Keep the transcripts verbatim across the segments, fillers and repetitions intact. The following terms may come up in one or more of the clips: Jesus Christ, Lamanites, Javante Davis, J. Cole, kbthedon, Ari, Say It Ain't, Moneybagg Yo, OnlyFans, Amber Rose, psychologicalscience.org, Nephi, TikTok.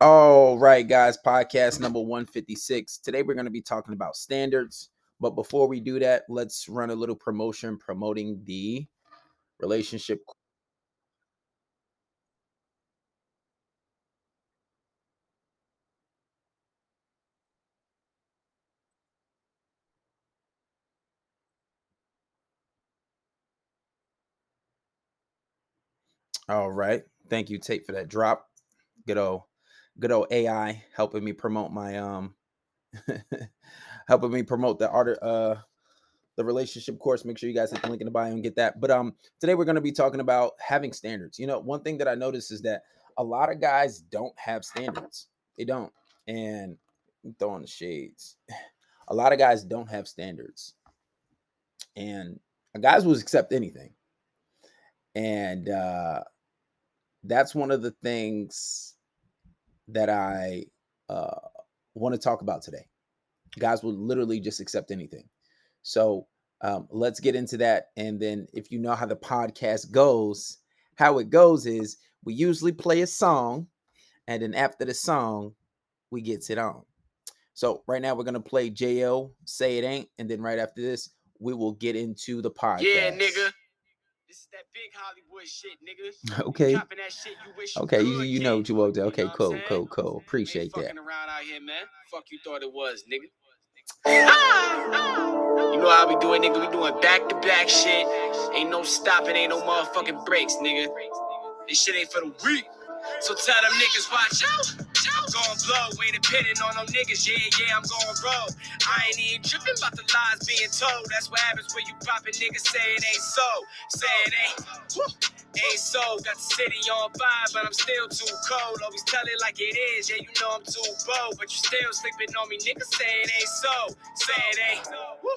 All right, guys, podcast number one fifty-six. Today, we're going to be talking about standards. But before we do that, let's run a little promotion promoting the relationship. All right. Thank you, Tate, for that drop. Good old, good old A I helping me promote my um, helping me promote the art, uh, the relationship course. Make sure you guys hit the link in the bio and get that. But um, today we're going to be talking about having standards. You know, one thing that I noticed is that a lot of guys don't have standards. They don't. And I'm throwing the shades. A lot of guys don't have standards, and guys will accept anything. And uh, that's one of the things that I uh, want to talk about today. Guys will literally just accept anything. So um, let's get into that. And then if you know how the podcast goes, how it goes is we usually play a song, and then after the song, we gets it on. So right now we're going to play J L, Say It Ain't. And then right after this, we will get into the podcast. Yeah, nigga. This is that big Hollywood shit, nigga. Okay. You that shit, you wish you okay, you, you know what you want to. Okay, you know cool, cool, cool. Appreciate that. Fucking around out here, man. Fuck you thought it was, nigga. Ah, ah, you know how we doing, nigga. We doing back-to-back shit. Ain't no stopping, ain't no motherfucking breaks, nigga. This shit ain't for the weak. So tell them niggas, watch out. I'm gon' blow, ain't depending on no niggas, yeah, yeah, I'm gon' roll. I ain't even tripping about the lies being told. That's what happens when you poppin' niggas, say it ain't so. Say it ain't, woo, ain't so. Got the city on fire, but I'm still too cold. Always tell it like it is, yeah, you know I'm too bold. But you still sleeping on me, niggas, say it ain't so. Say it ain't, woo.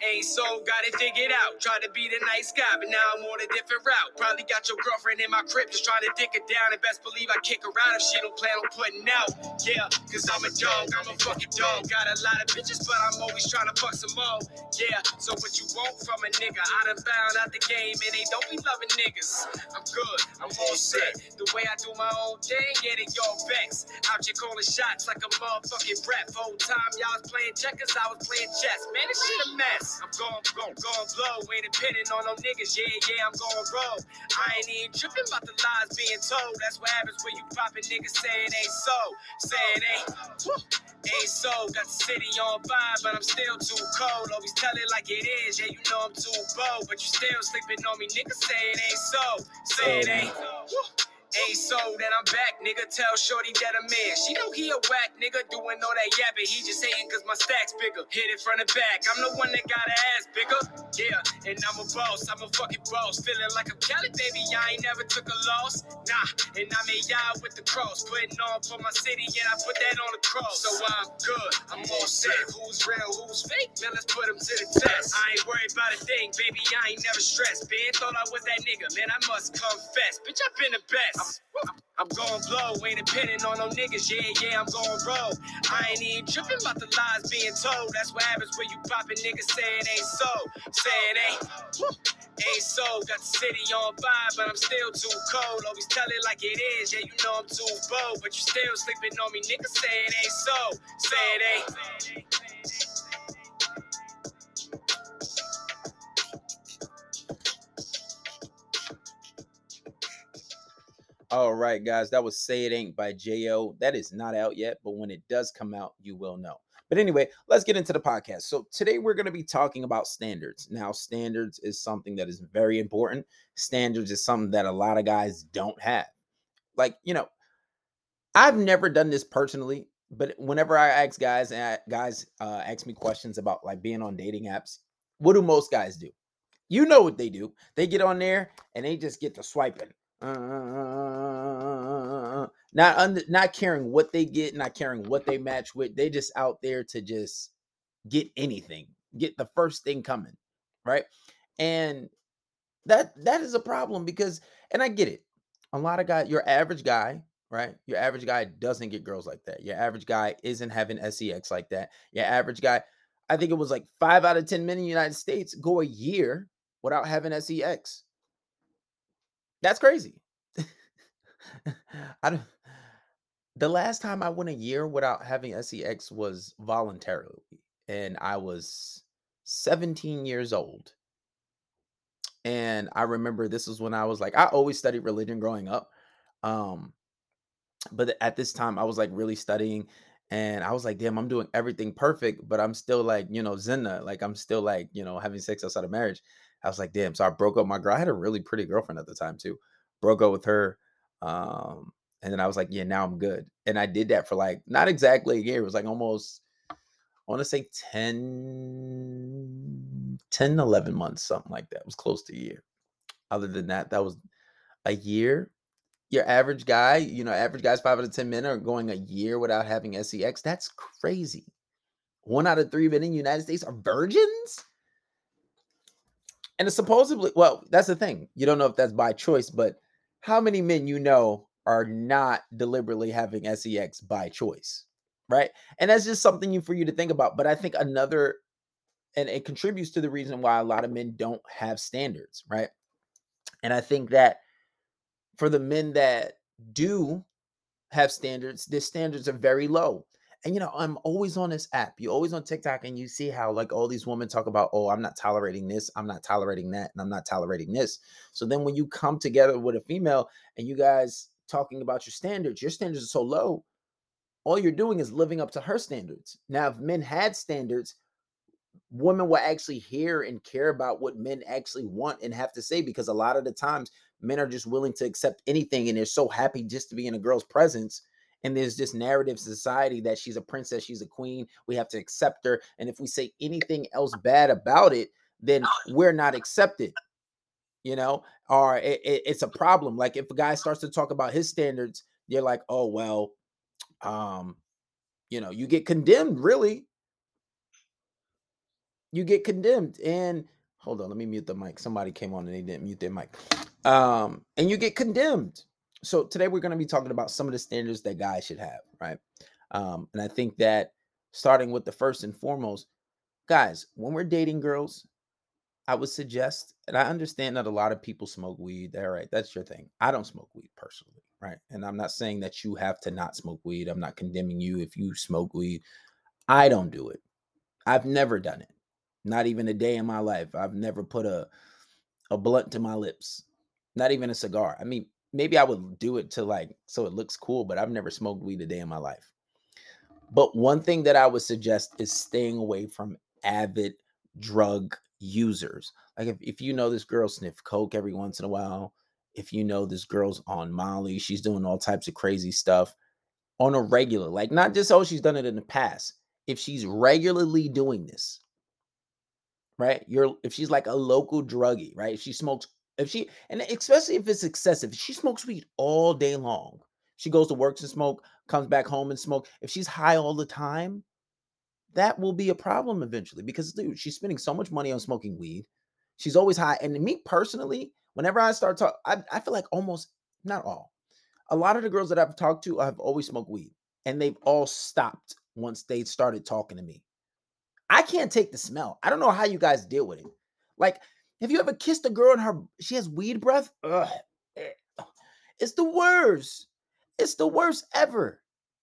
Ain't so, got it figured out. Try to be the nice guy, but now I'm on a different route. Probably got your girlfriend in my crib, just trying to dick her down. And best believe I kick her out if she don't plan on putting out. Yeah, cause I'm a dog, I'm a fucking dog. Got a lot of bitches, but I'm always trying to fuck some more. Yeah, so what you want from a nigga? I done found out the game, and they don't be loving niggas. I'm good, I'm all set. The way I do my own thing, yeah, they y'all vex. Out here calling shots like a motherfucking rap. Whole time y'all was playing checkers, I was playing chess. Man, this shit a mess. I'm gon' blow, gon' blow, ain't depending on no niggas, yeah, yeah, I'm gon' roll. I ain't even tripping about the lies being told. That's what happens when you poppin' niggas, say it ain't so. Say it ain't, woo, ain't so. Got the city on fire, but I'm still too cold. Always tell it like it is, yeah, you know I'm too bold. But you still sleeping on me, niggas, say it ain't so. Say it ain't, woo. Ain't so that I'm back, nigga. Tell shorty that I'm in. She know he a whack, nigga. Doing all that yapping. He just hating cause my stack's bigger. Hit it from the back. I'm the one that got her ass bigger. Yeah, and I'm a boss. I'm a fucking boss. Feeling like I'm Cali, baby. I ain't never took a loss. Nah, and I'm a y'all with the cross. Putting on for my city, yeah, I put that on the cross. So I'm good. I'm all set. Who's real, who's fake? Man, let's put them to the test. I ain't worried about a thing, baby. I ain't never stressed. Ben thought I was that nigga. Man, I must confess. Bitch, I've been the best. I'm, I'm gon' blow, ain't depending on no niggas, yeah, yeah, I'm gon' roll. I ain't even tripping about the lies being told. That's what happens when you poppin' niggas, say it ain't so. Say it ain't, woo, ain't so. Got the city on fire, but I'm still too cold. Always tell it like it is, yeah, you know I'm too bold. But you still sleeping on me, niggas, say it ain't so. Say it ain't. All right, guys, that was Say It Ain't by J O. That is not out yet, but when it does come out, you will know. But anyway, let's get into the podcast. So today we're going to be talking about standards. Now, standards is something that is very important. Standards is something that a lot of guys don't have. Like, you know, I've never done this personally, but whenever I ask guys, and I, guys uh, ask me questions about like being on dating apps, what do most guys do? You know what they do. They get on there and they just get to swiping. Uh, not under, not caring what they get, not caring what they match with. They just out there to just get anything, get the first thing coming, right? And that that is a problem because, and I get it. A lot of guys, your average guy, right? Your average guy doesn't get girls like that. Your average guy isn't having sex like that. Your average guy, I think it was like five out of ten men in the United States go a year without having sex. That's crazy. I don't, The last time I went a year without having sex was voluntarily, and I was seventeen years old. And I remember this was when I was like, I always studied religion growing up. Um, but at this time I was like really studying, and I was like, damn, I'm doing everything perfect, but I'm still like, you know, Zinna, like I'm still like, you know, having sex outside of marriage. I was like, damn. So I broke up my girl. I had a really pretty girlfriend at the time too. Broke up with her. Um, and then I was like, yeah, now I'm good. And I did that for like, not exactly a year. It was like almost, I want to say ten, ten, eleven months, something like that. It was close to a year. Other than that, that was a year. Your average guy, you know, average guys, five out of ten men are going a year without having sex. That's crazy. One out of three men in the United States are virgins. And it's supposedly, well, that's the thing. You don't know if that's by choice, but how many men you know are not deliberately having sex by choice, right? And that's just something you, for you to think about. But I think another, and it contributes to the reason why a lot of men don't have standards, right? And I think that for the men that do have standards, their standards are very low. And, you know, I'm always on this app. You're always on TikTok, and you see how, like, all these women talk about, oh, I'm not tolerating this, I'm not tolerating that, and I'm not tolerating this. So then when you come together with a female and you guys talking about your standards, your standards are so low, all you're doing is living up to her standards. Now, if men had standards, women will actually hear and care about what men actually want and have to say, because a lot of the times men are just willing to accept anything, and they're so happy just to be in a girl's presence. And there's this narrative society that she's a princess, she's a queen, we have to accept her. And if we say anything else bad about it, then we're not accepted, you know, or it, it, it's a problem. Like if a guy starts to talk about his standards, you're like, oh, well, um, you know, you get condemned, really. You get condemned. And hold on, let me mute the mic. Somebody came on and they didn't mute their mic. Um, and you get condemned. So today we're going to be talking about some of the standards that guys should have, right? Um, and I think that starting with the first and foremost, guys, when we're dating girls, I would suggest, and I understand that a lot of people smoke weed. All right, that's your thing. I don't smoke weed personally, right? And I'm not saying that you have to not smoke weed. I'm not condemning you if you smoke weed. I don't do it. I've never done it. Not even a day in my life. I've never put a, a blunt to my lips. Not even a cigar. I mean, maybe I would do it to like, so it looks cool, but I've never smoked weed a day in my life. But one thing that I would suggest is staying away from avid drug users. Like if, if you know this girl sniff coke every once in a while, if you know this girl's on Molly, she's doing all types of crazy stuff on a regular, like not just, oh, she's done it in the past. If she's regularly doing this, right? You're, if she's like a local druggie, right? If she smokes If she, and especially if it's excessive, she smokes weed all day long. She goes to work and smoke, comes back home and smoke. If she's high all the time, that will be a problem eventually because dude, she's spending so much money on smoking weed. She's always high. And to me personally, whenever I start talking, I, I feel like almost, not all, a lot of the girls that I've talked to have always smoked weed and they've all stopped once they started talking to me. I can't take the smell. I don't know how you guys deal with it. Like, have you ever kissed a girl and her she has weed breath? Ugh. It's the worst. It's the worst ever.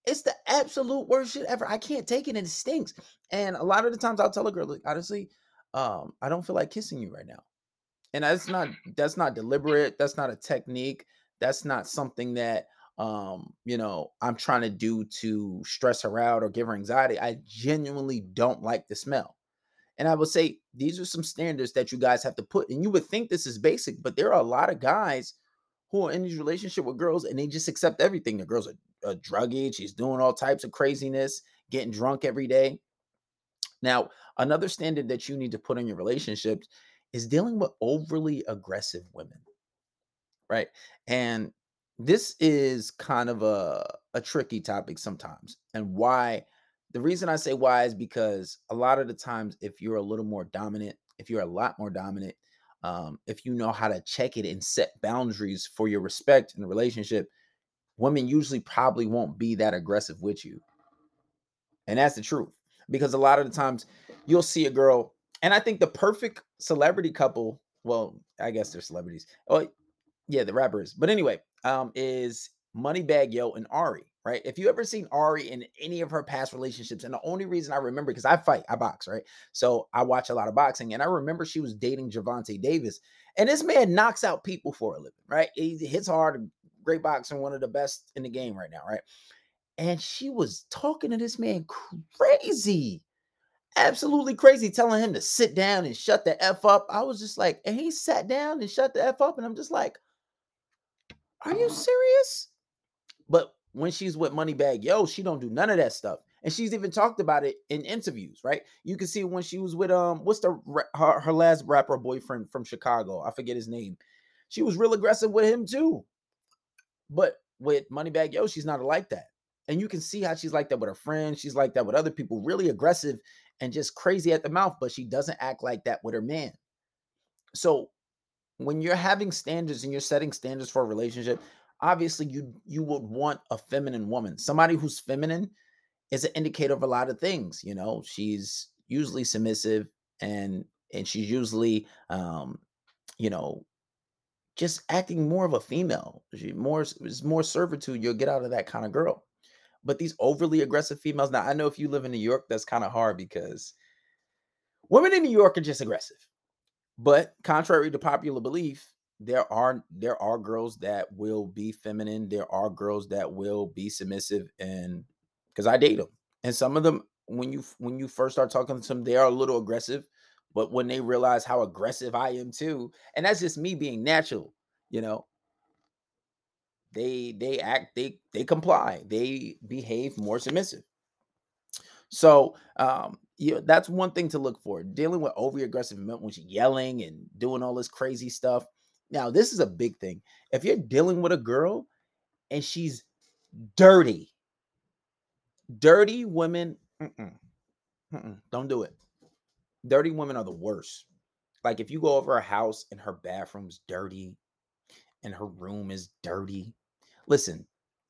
It's the absolute worst shit ever. I can't take it and it stinks. And a lot of the times I'll tell a girl, like, honestly, um, I don't feel like kissing you right now. And that's not that's not deliberate. That's not a technique. That's not something that um, you know, I'm trying to do to stress her out or give her anxiety. I genuinely don't like the smell. And I would say these are some standards that you guys have to put. And you would think this is basic, but there are a lot of guys who are in these relationships with girls and they just accept everything. The girl's a, a druggie. She's doing all types of craziness, getting drunk every day. Now, another standard that you need to put in your relationships is dealing with overly aggressive women, right? And this is kind of a, a tricky topic sometimes. And why? The reason I say why is because a lot of the times, if you're a little more dominant, if you're a lot more dominant, um, if you know how to check it and set boundaries for your respect in the relationship, women usually probably won't be that aggressive with you. And that's the truth, because a lot of the times you'll see a girl, and I think the perfect celebrity couple, well, I guess they're celebrities. Oh, yeah, the rapper is. But anyway, um, is Moneybagg Yo and Ari. right? If you ever seen Ari in any of her past relationships, and the only reason I remember, because I fight, I box, right? So I watch a lot of boxing, and I remember she was dating Javante Davis, and this man knocks out people for a living, right? He hits hard, great boxer, one of the best in the game right now, right? And she was talking to this man crazy, absolutely crazy, telling him to sit down and shut the F up. I was just like, and he sat down and shut the F up, and I'm just like, are you serious? But when she's with Moneybagg Yo, she don't do none of that stuff. And she's even talked about it in interviews, right? You can see when she was with, um, what's the her, her last rapper boyfriend from Chicago? I forget his name. She was real aggressive with him too. But with Moneybagg Yo, she's not like that. And you can see how she's like that with her friends. She's like that with other people, really aggressive and just crazy at the mouth, but she doesn't act like that with her man. So when you're having standards and you're setting standards for a relationship, obviously you you would want a feminine woman. Somebody who's feminine is an indicator of a lot of things. You know, she's usually submissive and and she's usually, um, you know, just acting more of a female. She more is more servitude. You'll get out of that kind of girl. But these overly aggressive females, now I know if you live in New York, that's kind of hard because women in New York are just aggressive. But contrary to popular belief, there are there are girls that will be feminine. There are girls that will be submissive, and because I date them, and some of them, when you when you first start talking to them, they are a little aggressive. But when they realize how aggressive I am too, and that's just me being natural, you know, they they act they they comply. They behave more submissive. So, um, you know, that's one thing to look for. Dealing with overly aggressive men when she's yelling and doing all this crazy stuff. Now, this is a big thing. If you're dealing with a girl and she's dirty, dirty women, mm-mm, mm-mm, don't do it. Dirty women are the worst. Like if you go over her house and her bathroom's dirty and her room is dirty. Listen,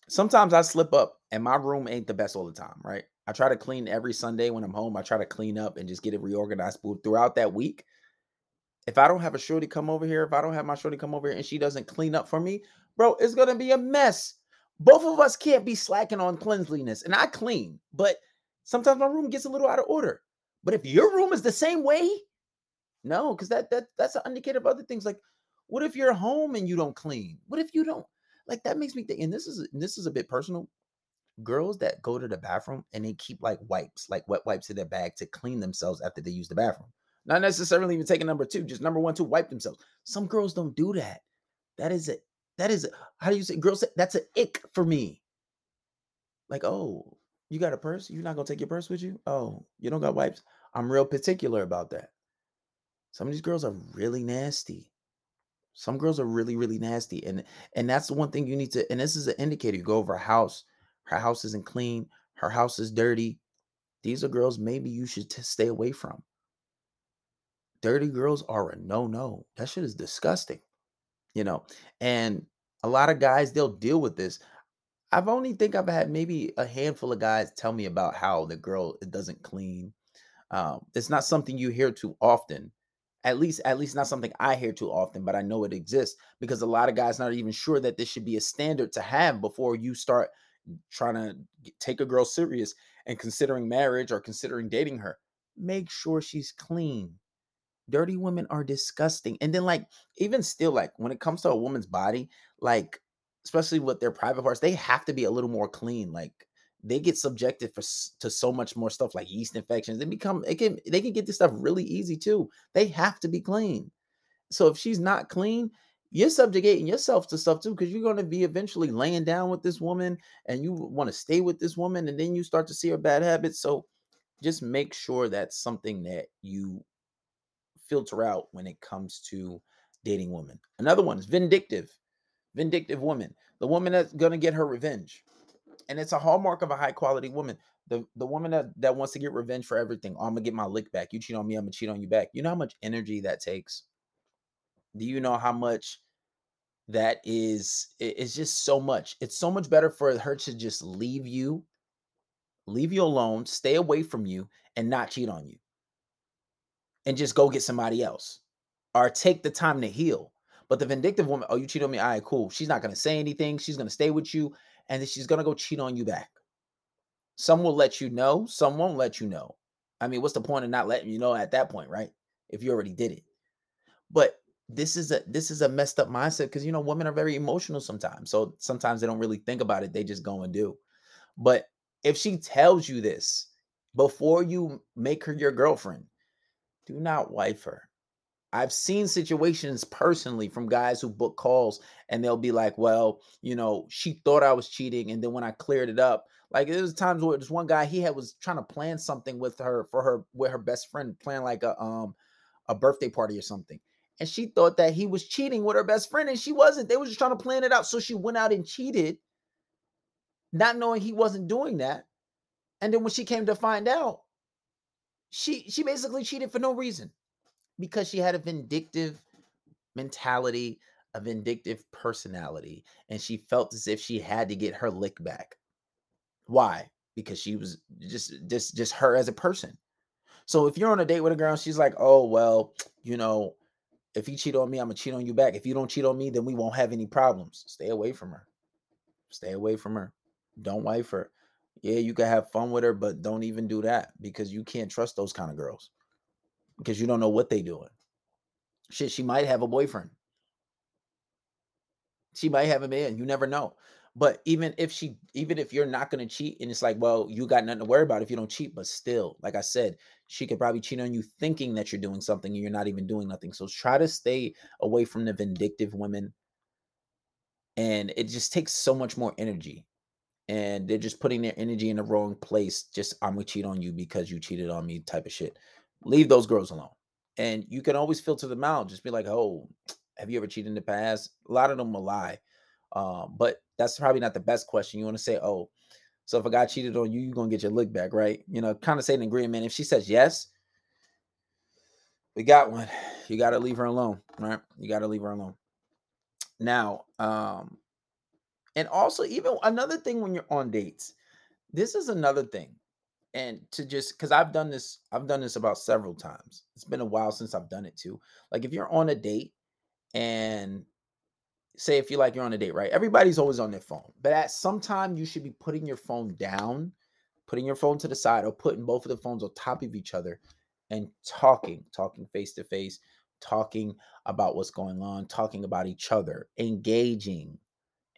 sometimes I slip up and my room ain't the best all the time, right? I try to clean every Sunday when I'm home. I try to clean up and just get it reorganized throughout that week. If I don't have a shorty come over here, if I don't have my shorty come over here and she doesn't clean up for me, bro, it's going to be a mess. Both of us can't be slacking on cleanliness. And I clean, but sometimes my room gets a little out of order. But if your room is the same way, no, because that that that's an indicator of other things. Like, what if you're home and you don't clean? What if you don't? Like, that makes me think, and this is this is a bit personal. Girls that go to the bathroom and they keep like wipes, like wet wipes in their bag to clean themselves after they use the bathroom. Not necessarily even taking number two, just number one, two, wipe themselves. Some girls don't do that. That is it. That is, a, how do you say, girls, that's an ick for me. Like, oh, you got a purse? You're not going to take your purse with you? Oh, you don't got wipes? I'm real particular about that. Some of these girls are really nasty. Some girls are really, really nasty. And, and that's the one thing you need to, and this is an indicator. You go over a house, her house isn't clean, her house is dirty. These are girls maybe you should t- stay away from. Dirty girls are a no-no. That shit is disgusting, you know? And a lot of guys, they'll deal with this. I've only think I've had maybe a handful of guys tell me about how the girl it doesn't clean. Um, it's not something you hear too often. At least, at least not something I hear too often, but I know it exists because a lot of guys not even sure that this should be a standard to have before you start trying to take a girl serious and considering marriage or considering dating her. Make sure she's clean. Dirty women are disgusting. And then like, even still, like when it comes to a woman's body, like, especially with their private parts, they have to be a little more clean. Like they get subjected for, to so much more stuff like yeast infections. They become, it can, they can get this stuff really easy too. They have to be clean. So if she's not clean, you're subjugating yourself to stuff too, because you're going to be eventually laying down with this woman and you want to stay with this woman. And then you start to see her bad habits. So just make sure that's something that you filter out when it comes to dating women. Another one is vindictive, vindictive woman, the woman that's going to get her revenge. And it's a hallmark of a high quality woman. The, the woman that, that wants to get revenge for everything. Oh, I'm going to get my lick back. You cheat on me, I'm going to cheat on you back. You know how much energy that takes? Do you know how much that is? It's just so much. It's so much better for her to just leave you, leave you alone, stay away from you and not cheat on you. And just go get somebody else or take the time to heal. But the vindictive woman, oh, you cheat on me. All right, cool. She's not going to say anything. She's going to stay with you. and that she's going to go cheat on you back. Some will let you know. Some won't let you know. I mean, what's the point of not letting you know at that point, right? If you already did it. But this is a this is a messed up mindset because, you know, women are very emotional sometimes. So sometimes they don't really think about it. They just go and do. But if she tells you this before you make her your girlfriend, do not wife her. I've seen situations personally from guys who book calls and they'll be like, well, you know, she thought I was cheating. And then when I cleared it up, like there was times where this one guy he had was trying to plan something with her for her with her best friend, plan like a um a birthday party or something. And she thought that he was cheating with her best friend and she wasn't. They were just trying to plan it out. So she went out and cheated, not knowing he wasn't doing that. And then when she came to find out, she she basically cheated for no reason. Because she had a vindictive mentality, a vindictive personality, and she felt as if she had to get her lick back. Why? Because she was just, just, just her as a person. So if you're on a date with a girl, she's like, oh, well, you know, if you cheat on me, I'm gonna cheat on you back. If you don't cheat on me, then we won't have any problems. Stay away from her. Stay away from her. Don't wife her. Yeah, you can have fun with her, but don't even do that because you can't trust those kind of girls. Because you don't know what they doing. Shit, she might have a boyfriend. She might have a man. You never know. But even if she, even if you're not going to cheat and it's like, well, you got nothing to worry about if you don't cheat. But still, like I said, she could probably cheat on you thinking that you're doing something and you're not even doing nothing. So try to stay away from the vindictive women. And it just takes so much more energy. And they're just putting their energy in the wrong place. Just, I'm going to cheat on you because you cheated on me type of shit. Leave those girls alone. And you can always filter them out. Just be like, oh, have you ever cheated in the past? A lot of them will lie. Um, but that's probably not the best question. You want to say, oh, so if a guy cheated on you, you're going to get your lick back, right? You know, kind of say an agreement. If she says yes, we got one. You got to leave her alone, right? You got to leave her alone. Now, um, and also even another thing when you're on dates, this is another thing. And to just, because I've done this, I've done this about several times. It's been a while since I've done it too. Like if you're on a date and say, if you like, you're on a date, right? Everybody's always on their phone, but at some time you should be putting your phone down, putting your phone to the side or putting both of the phones on top of each other and talking, talking face to face, talking about what's going on, talking about each other, engaging.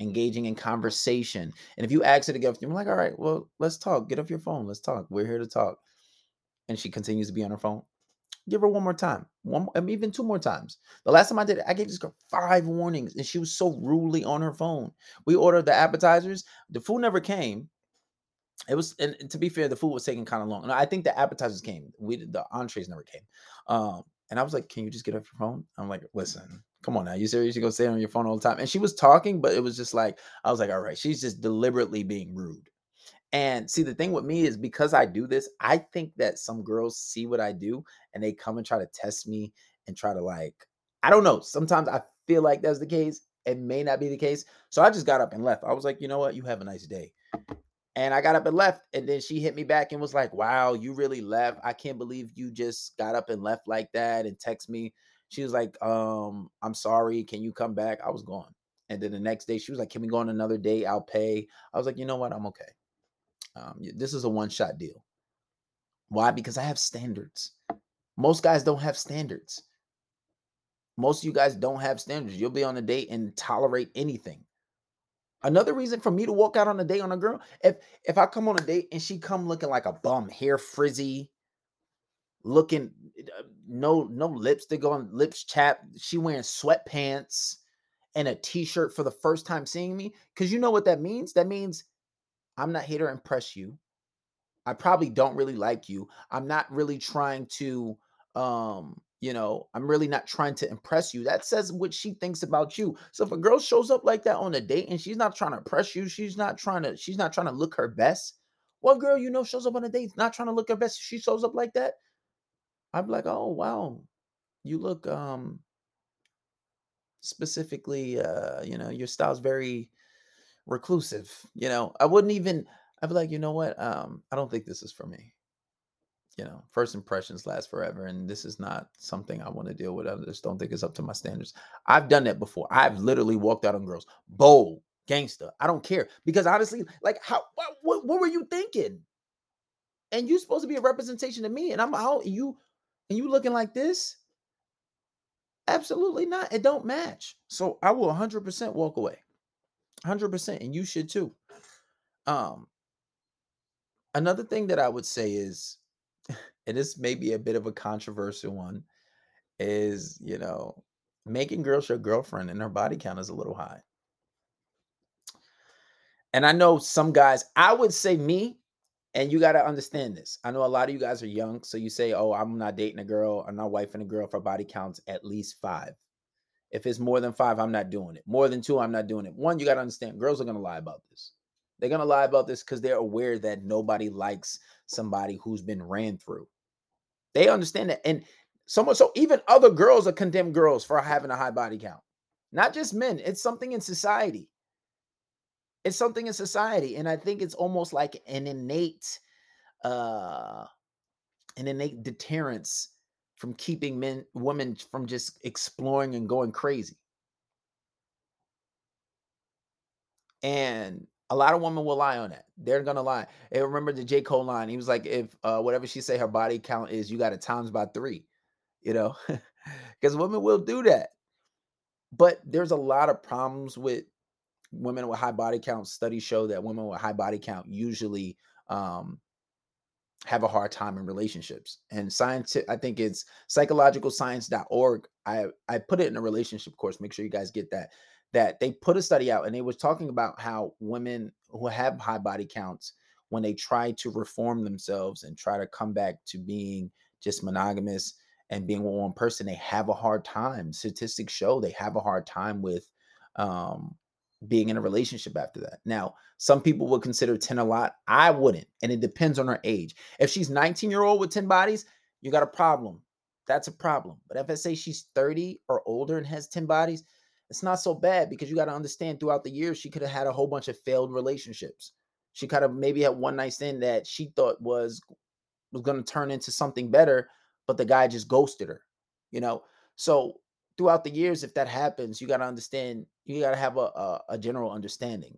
Engaging in conversation. And if you ask her to get off, you're like, all right, well, let's talk. Get off your phone. Let's talk. We're here to talk. And she continues to be on her phone. Give her one more time. One, even two more times. The last time I did it, I gave this girl five warnings and she was so rudely on her phone. We ordered the appetizers. The food never came. It was, and to be fair, the food was taking kind of long. And I think the appetizers came. We the entrees never came. Um, And I was like, can you just get off your phone? I'm like, listen, come on now. You serious? You're going to stay on your phone all the time. And she was talking, but it was just like, I was like, all right, she's just deliberately being rude. And see, the thing with me is because I do this, I think that some girls see what I do and they come and try to test me and try to like, I don't know. Sometimes I feel like that's the case. It may not be the case. So I just got up and left. I was like, you know what? You have a nice day. And I got up and left. And then she hit me back and was like, wow, you really left. I can't believe you just got up and left like that and text me. She was like, um, I'm sorry. Can you come back? I was gone. And then the next day she was like, can we go on another day? I'll pay. I was like, you know what? I'm okay. Um, this is a one-shot deal. Why? Because I have standards. Most guys don't have standards. Most of you guys don't have standards. You'll be on a date and tolerate anything. Another reason for me to walk out on a date on a girl, if if I come on a date and she come looking like a bum, hair frizzy, looking, no no lipstick on, lips chapped, she wearing sweatpants and a t-shirt for the first time seeing me, because you know what that means? That means I'm not here to impress you. I probably don't really like you. I'm not really trying to, um, you know, I'm really not trying to impress you. That says what she thinks about you. So if a girl shows up like that on a date and she's not trying to impress you, she's not trying to, she's not trying to look her best. What girl, you know, shows up on a date, not trying to look her best. If she shows up like that, I'm like, oh, wow. You look, um, specifically, uh, you know, your style's very reclusive. You know, I wouldn't even, I'd be like, you know what? Um, I don't think this is for me. You know, first impressions last forever. And this is not something I want to deal with. I just don't think it's up to my standards. I've done that before. I've literally walked out on girls. Bold. gangster. I don't care. Because honestly, like, how, what, what were you thinking? And you're supposed to be a representation of me, and I'm out, and you, and you looking like this? Absolutely not. It don't match. So I will one hundred percent walk away. one hundred percent. And you should too. Um, another thing that I would say is, and this may be a bit of a controversial one, is, you know, making girls your girlfriend and her body count is a little high. And I know some guys, I would say me, and you got to understand this. I know a lot of you guys are young. So you say, oh, I'm not dating a girl. I'm not wifing a girl if her body count's at least five. If it's more than five, I'm not doing it. More than two, I'm not doing it. One, you got to understand, girls are going to lie about this. They're going to lie about this because they're aware that nobody likes somebody who's been ran through. They understand that. And someone, so even other girls are condemned girls for having a high body count. Not just men. It's something in society. It's something in society, and I think it's almost like an innate, uh, an innate deterrence from keeping men, women from just exploring and going crazy. And a lot of women will lie on that. They're gonna lie. I remember the J. Cole line. He was like, "If uh, whatever she say her body count is, you got it times by three," you know, because women will do that. But there's a lot of problems with women with high body counts. Studies show that women with high body count usually um, have a hard time in relationships. And science, I think it's psychological science dot org. I, I put it in a relationship course. Make sure you guys get that, that they put a study out and they was talking about how women who have high body counts, when they try to reform themselves and try to come back to being just monogamous and being with one person, they have a hard time. Statistics show they have a hard time with, um, being in a relationship after that. Now, some people would consider ten a lot. I wouldn't. And it depends on her age. If she's nineteen year old with ten bodies, you got a problem. That's a problem. But if I say she's thirty or older and has ten bodies, it's not so bad because you got to understand throughout the years, she could have had a whole bunch of failed relationships. She kind of maybe had one night stand that she thought was, was going to turn into something better, but the guy just ghosted her, you know? So throughout the years, if that happens, you got to understand, you got to have a, a, a general understanding.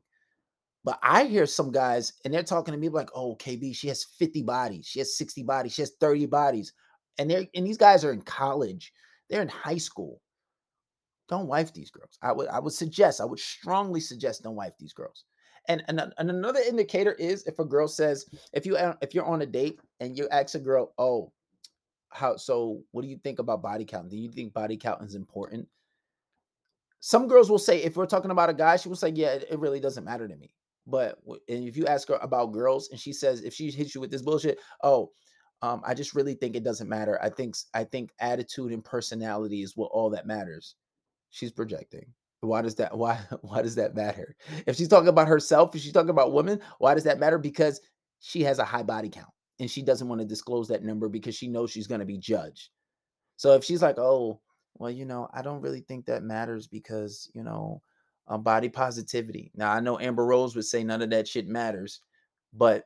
But I hear some guys and they're talking to me like, oh, K B, she has fifty bodies. She has sixty bodies. She has thirty bodies. And they're, and these guys are in college. They're in high school. Don't wife these girls. I would, I would suggest, I would strongly suggest don't wife these girls. And, and, and another indicator is if a girl says, if you, if you're on a date and you ask a girl, oh, how, so what do you think about body count? Do you think body count is important? Some girls will say, if we're talking about a guy, she will say, yeah, it, it really doesn't matter to me. But and if you ask her about girls and she says, if she hits you with this bullshit, oh, um, I just really think it doesn't matter. I think, I think attitude and personality is what all that matters. She's projecting. Why does that, why, why does that matter? If she's talking about herself, if she's talking about women, why does that matter? Because she has a high body count. And she doesn't want to disclose that number because she knows she's going to be judged. So if she's like, oh, well, you know, I don't really think that matters because, you know, um, body positivity. Now, I know Amber Rose would say none of that shit matters, but,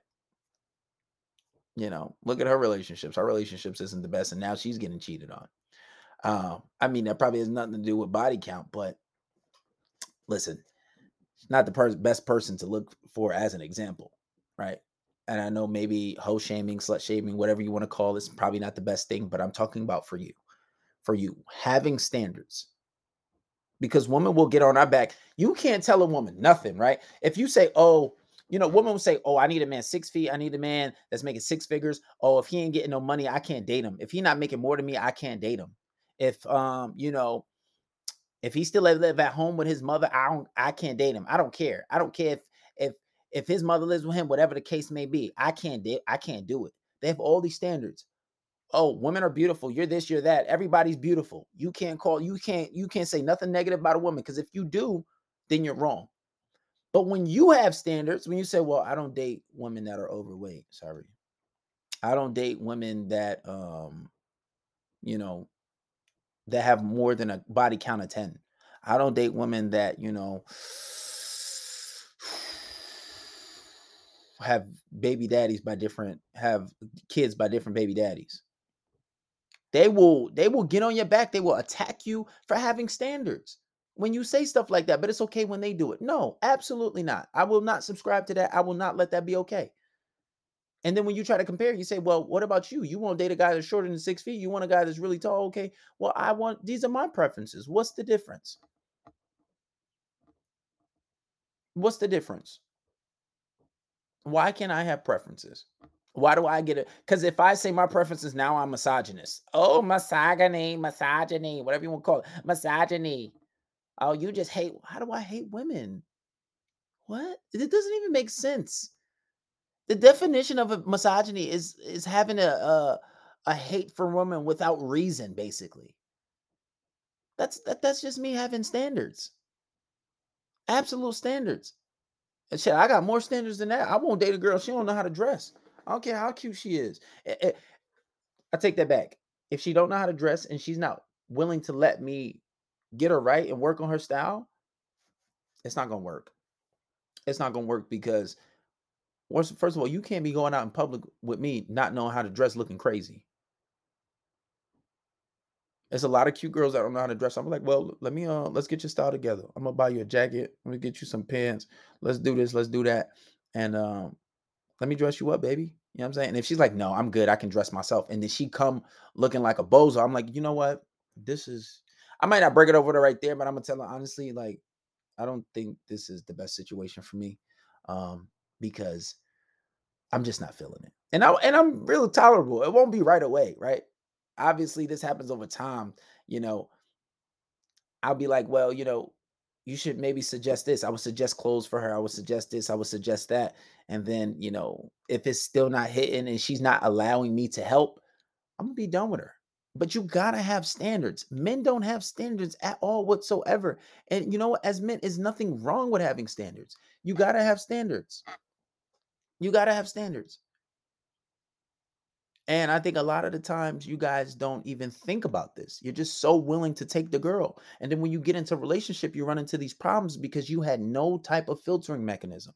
you know, look at her relationships. Her relationships isn't the best. And now she's getting cheated on. Uh, I mean, that probably has nothing to do with body count, but listen, not the per- best person to look for as an example, right? And I know maybe hoe shaming, slut shaming, whatever you want to call it's probably not the best thing, but I'm talking about for you, for you having standards, because women will get on our back. You can't tell a woman nothing, right? If you say, oh, you know, women will say, oh, I need a man six feet. I need a man that's making six figures. Oh, if he ain't getting no money, I can't date him. If he not making more than me, I can't date him. If, um, you know, if he still live at home with his mother, I don't, I can't date him. I don't care. I don't care if, if, If his mother lives with him, whatever the case may be, I can't do, I can't do it. They have all these standards. Oh, women are beautiful. You're this, you're that. Everybody's beautiful. You can't call, you can't, you can't say nothing negative about a woman because if you do, then you're wrong. But when you have standards, when you say, well, I don't date women that are overweight. Sorry. I don't date women that, um, you know, that have more than a body count of ten. I don't date women that, you know, have baby daddies by different, have kids by different baby daddies. They will, they will get on your back. They will attack you for having standards. when you say stuff like that, but it's okay when they do it. No, absolutely not. I will not subscribe to that. I will not let that be okay. And then when you try to compare, you say, well, what about you? You won't date a guy that's shorter than six feet. You want a guy that's really tall. Okay. Well, I want, these are my preferences. What's the difference? What's the difference? Why can't I have preferences? Why do I get it? Because if I say my preferences now, I'm misogynist. Oh, misogyny, misogyny, whatever you want to call it. Misogyny. Oh, you just hate. How do I hate women? What? It doesn't even make sense. The definition of a misogyny is is having a, a a hate for women without reason, basically. That's that that's just me having standards. Absolute standards. And shit, I got more standards than that. I won't date a girl. She don't know how to dress. I don't care how cute she is. I take that back. If she don't know how to dress and she's not willing to let me get her right and work on her style, it's not going to work. It's not going to work because, first of all, you can't be going out in public with me not knowing how to dress looking crazy. There's a lot of cute girls that don't know how to dress. I'm like, well, let me, uh, let's get your style together. I'm going to buy you a jacket. Let me get you some pants. Let's do this. Let's do that. And, um, let me dress you up, baby. You know what I'm saying? And if she's like, no, I'm good. I can dress myself. And then she come looking like a bozo. I'm like, you know what? This is, I might not break it over to right there, but I'm going to tell her, honestly, like, I don't think this is the best situation for me um, because I'm just not feeling it. And, I, and I'm really tolerable. It won't be right away, right? Obviously, this happens over time. You know, I'll be like, well, you know, you should maybe suggest this. I would suggest clothes for her. I would suggest this. I would suggest that. And then, you know, if it's still not hitting and she's not allowing me to help, I'm going to be done with her. But you got to have standards. Men don't have standards at all whatsoever. And you know, as men, there's nothing wrong with having standards. You got to have standards. You got to have standards. And I think a lot of the times you guys don't even think about this. You're just so willing to take the girl. And then when you get into a relationship, you run into these problems because you had no type of filtering mechanism.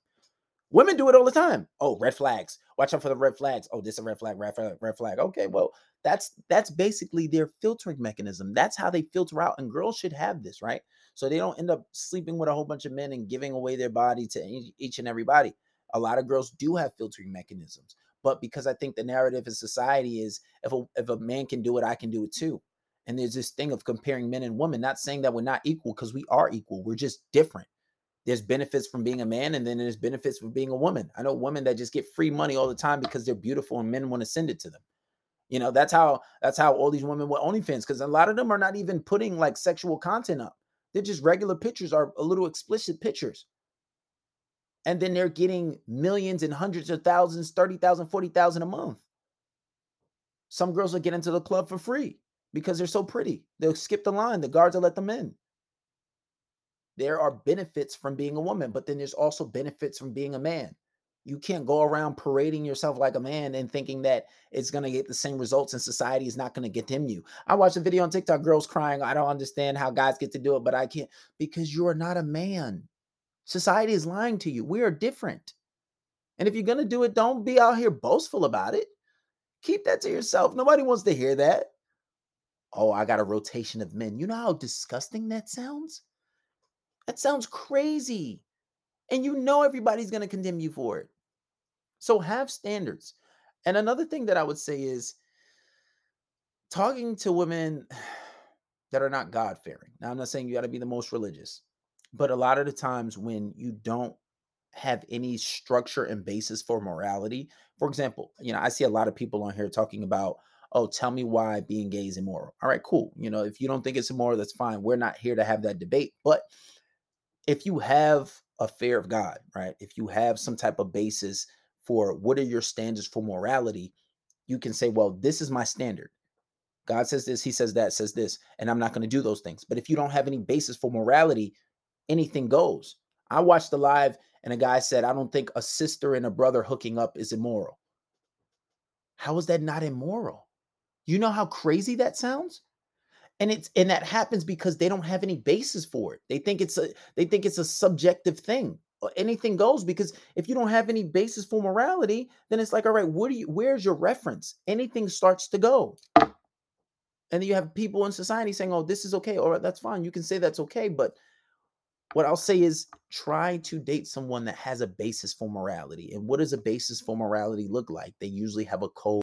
Women do it all the time. Oh, red flags. Watch out for the red flags. Oh, this is a red flag, red flag, red flag. Okay, well, that's that's basically their filtering mechanism. That's how they filter out. And girls should have this, right? So they don't end up sleeping with a whole bunch of men and giving away their body to each and every body. A lot of girls do have filtering mechanisms. But because I think the narrative in society is if a, if a man can do it, I can do it too. And there's this thing of comparing men and women, not saying that we're not equal because we are equal. We're just different. There's benefits from being a man and then there's benefits from being a woman. I know women that just get free money all the time because they're beautiful and men want to send it to them. You know, that's how that's how all these women with OnlyFans, because a lot of them are not even putting like sexual content up. They're just regular pictures or a little explicit pictures. And then they're getting millions and hundreds of thousands, thirty thousand, forty thousand a month. Some girls will get into the club for free because they're so pretty. They'll skip the line. The guards will let them in. There are benefits from being a woman, but then there's also benefits from being a man. You can't go around parading yourself like a man and thinking that it's going to get the same results and society is not going to get them you. I watched a video on TikTok, girls crying, I don't understand how guys get to do it, but I can't, because you are not a man. Society is lying to you. We are different. And if you're going to do it, don't be out here boastful about it. Keep that to yourself. Nobody wants to hear that. Oh, I got a rotation of men. You know how disgusting that sounds? That sounds crazy. And you know everybody's going to condemn you for it. So have standards. And another thing that I would say is talking to women that are not God-fearing. Now, I'm not saying you got to be the most religious. But a lot of the times when you don't have any structure and basis for morality, for example, you know, I see a lot of people on here talking about, oh, tell me why being gay is immoral. All right, cool. You know, if you don't think it's immoral, that's fine. We're not here to have that debate. But if you have a fear of God, right, if you have some type of basis for what are your standards for morality, you can say, well, this is my standard. God says this, he says that, says this, and I'm not going to do those things. But if you don't have any basis for morality, anything goes. I watched the live and a guy said, I don't think a sister and a brother hooking up is immoral. How is that not immoral? You know how crazy that sounds? And it's and that happens because they don't have any basis for it. They think it's a they think it's a subjective thing. Anything goes, because if you don't have any basis for morality, then it's like, all right, what do you where's your reference? Anything starts to go. And then you have people in society saying, oh, this is okay, or that's fine. You can say that's okay, but what I'll say is try to date someone that has a basis for morality. And what does a basis for morality look like? They usually have a code